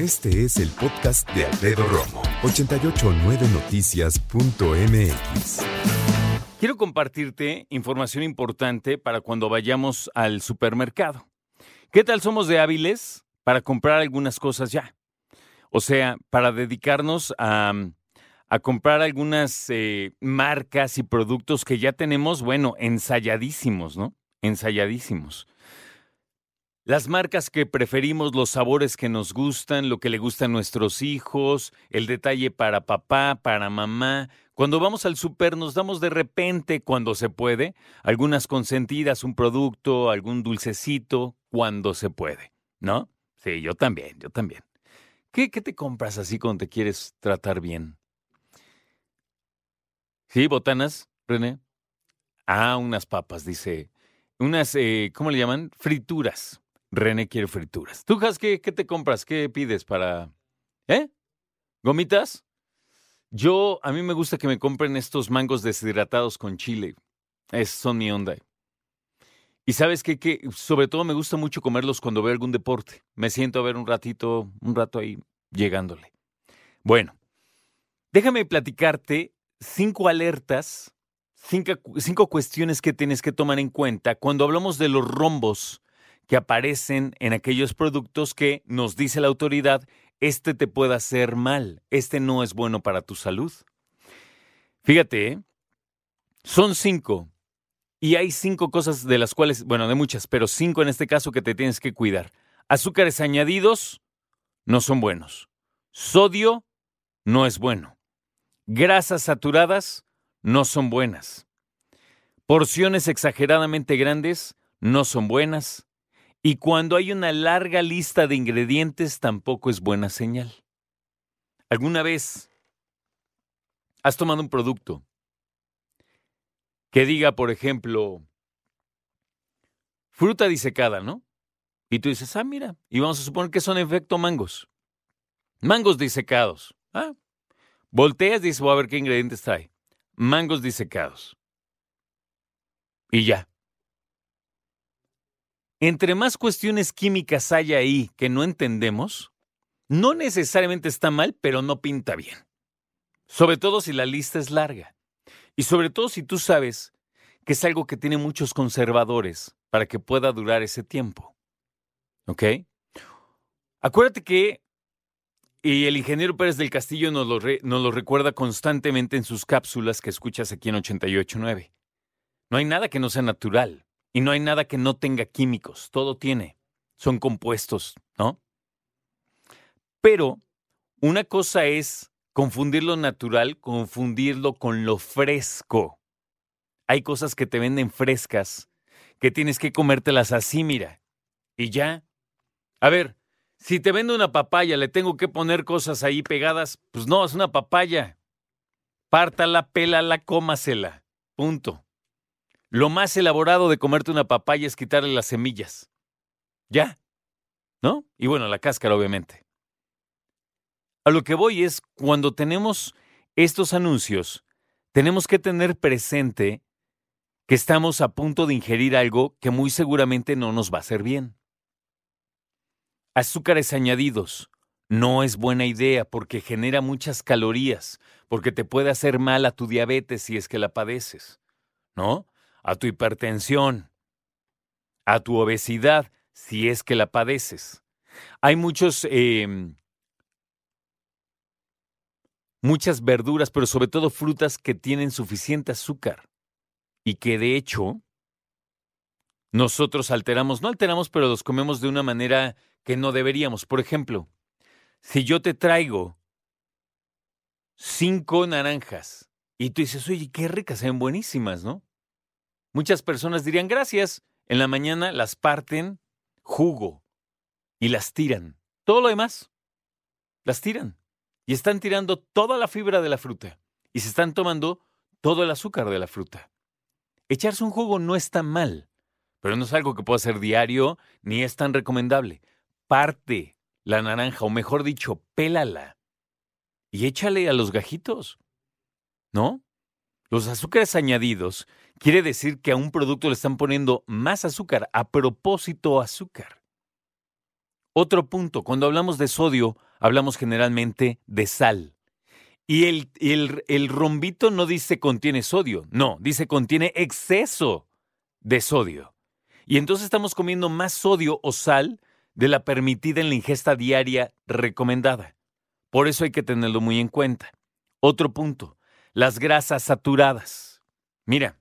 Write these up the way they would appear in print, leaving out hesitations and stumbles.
Este es el podcast de Alfredo Romo, 889noticias.mx. Quiero compartirte información importante para cuando vayamos al supermercado. ¿Qué tal somos de hábiles para comprar algunas cosas ya? O sea, para dedicarnos a comprar algunas marcas y productos que ya tenemos, bueno, ensayadísimos, ¿no? Ensayadísimos. Las marcas que preferimos, los sabores que nos gustan, lo que le gustan a nuestros hijos, el detalle para papá, para mamá. Cuando vamos al súper nos damos de repente, cuando se puede, algunas consentidas, un producto, algún dulcecito, cuando se puede, ¿no? Sí, yo también. ¿Qué te compras así cuando te quieres tratar bien? Sí, botanas, René. Ah, unas papas, dice. Unas, ¿cómo le llaman? Frituras. René quiere frituras. ¿Tú, Jas, qué te compras? ¿Qué pides para...? ¿Gomitas? A mí me gusta que me compren estos mangos deshidratados con chile. Son mi onda. Y ¿sabes qué? Sobre todo me gusta mucho comerlos cuando veo algún deporte. Me siento a ver un rato ahí, llegándole. Bueno, déjame platicarte 5 cuestiones que tienes que tomar en cuenta cuando hablamos de los rombos que aparecen en aquellos productos que nos dice la autoridad, este te puede hacer mal, este no es bueno para tu salud. Fíjate, son 5 y hay 5 cosas de las cuales, bueno, de muchas, pero 5 en este caso que te tienes que cuidar. Azúcares añadidos no son buenos. Sodio no es bueno. Grasas saturadas no son buenas. Porciones exageradamente grandes no son buenas. Y cuando hay una larga lista de ingredientes tampoco es buena señal. ¿Alguna vez has tomado un producto que diga, por ejemplo, fruta disecada, ¿no? Y tú dices, mira, y vamos a suponer que son en efecto mangos. Mangos disecados. Volteas y dices, voy a ver qué ingredientes trae. Mangos disecados. Y ya. Entre más cuestiones químicas haya ahí que no entendemos, no necesariamente está mal, pero no pinta bien. Sobre todo si la lista es larga. Y sobre todo si tú sabes que es algo que tiene muchos conservadores para que pueda durar ese tiempo. ¿Ok? Acuérdate que, y el ingeniero Pérez del Castillo nos lo recuerda constantemente en sus cápsulas que escuchas aquí en 88.9. No hay nada que no sea natural y no hay nada que no tenga químicos. Todo tiene. Son compuestos, ¿no? Pero una cosa es confundir lo natural, confundirlo con lo fresco. Hay cosas que te venden frescas que tienes que comértelas así, mira. Y ya. A ver. Si te vendo una papaya, le tengo que poner cosas ahí pegadas. Pues no, es una papaya. Pártala, pélala, cómasela. Punto. Lo más elaborado de comerte una papaya es quitarle las semillas. Ya. ¿No? Y bueno, la cáscara, obviamente. A lo que voy es, cuando tenemos estos anuncios, tenemos que tener presente que estamos a punto de ingerir algo que muy seguramente no nos va a hacer bien. Azúcares añadidos. No es buena idea porque genera muchas calorías, porque te puede hacer mal a tu diabetes si es que la padeces, ¿no? A tu hipertensión, a tu obesidad si es que la padeces. Hay muchas verduras, pero sobre todo frutas que tienen suficiente azúcar y que de hecho nosotros pero los comemos de una manera que no deberíamos. Por ejemplo, si yo te traigo 5 naranjas y tú dices, oye, qué ricas, se ven buenísimas, ¿no? Muchas personas dirían, gracias. En la mañana las parten, jugo, y las tiran. Todo lo demás, las tiran. Y están tirando toda la fibra de la fruta y se están tomando todo el azúcar de la fruta. Echarse un jugo no está mal, pero no es algo que pueda hacer diario ni es tan recomendable. Parte la naranja, o mejor dicho, pélala y échale a los gajitos, ¿no? Los azúcares añadidos quiere decir que a un producto le están poniendo más azúcar, a propósito azúcar. Otro punto, cuando hablamos de sodio, hablamos generalmente de sal. Y el rombito no dice contiene sodio, no, dice contiene exceso de sodio. Y entonces estamos comiendo más sodio o sal de la permitida en la ingesta diaria recomendada. Por eso hay que tenerlo muy en cuenta. Otro punto, las grasas saturadas. Mira,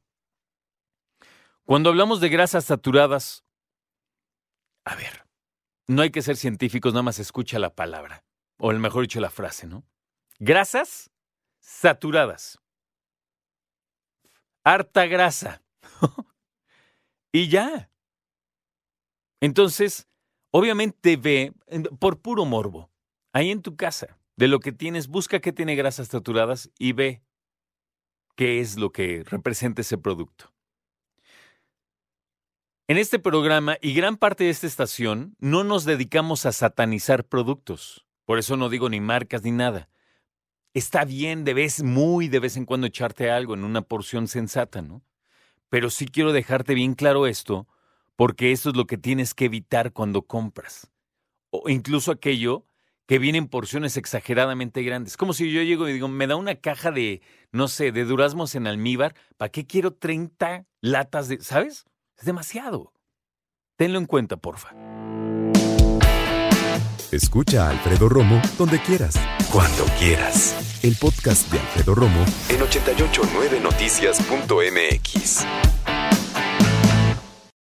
cuando hablamos de grasas saturadas, a ver, no hay que ser científicos, nada más escucha la palabra, o mejor dicho la frase, ¿no? Grasas saturadas. Harta grasa. Y ya. Entonces, obviamente ve, por puro morbo, ahí en tu casa, de lo que tienes, busca qué tiene grasas saturadas y ve qué es lo que representa ese producto. En este programa y gran parte de esta estación no nos dedicamos a satanizar productos. Por eso no digo ni marcas ni nada. Está bien de vez en cuando echarte algo en una porción sensata, ¿no? Pero sí quiero dejarte bien claro esto, porque esto es lo que tienes que evitar cuando compras. O incluso aquello que viene en porciones exageradamente grandes. Como si yo llego y digo, me da una caja de, no sé, de duraznos en almíbar, ¿para qué quiero 30 latas de, ¿sabes? Es demasiado. Tenlo en cuenta, porfa. Escucha a Alfredo Romo donde quieras, cuando quieras. El podcast de Alfredo Romo en 889noticias.mx.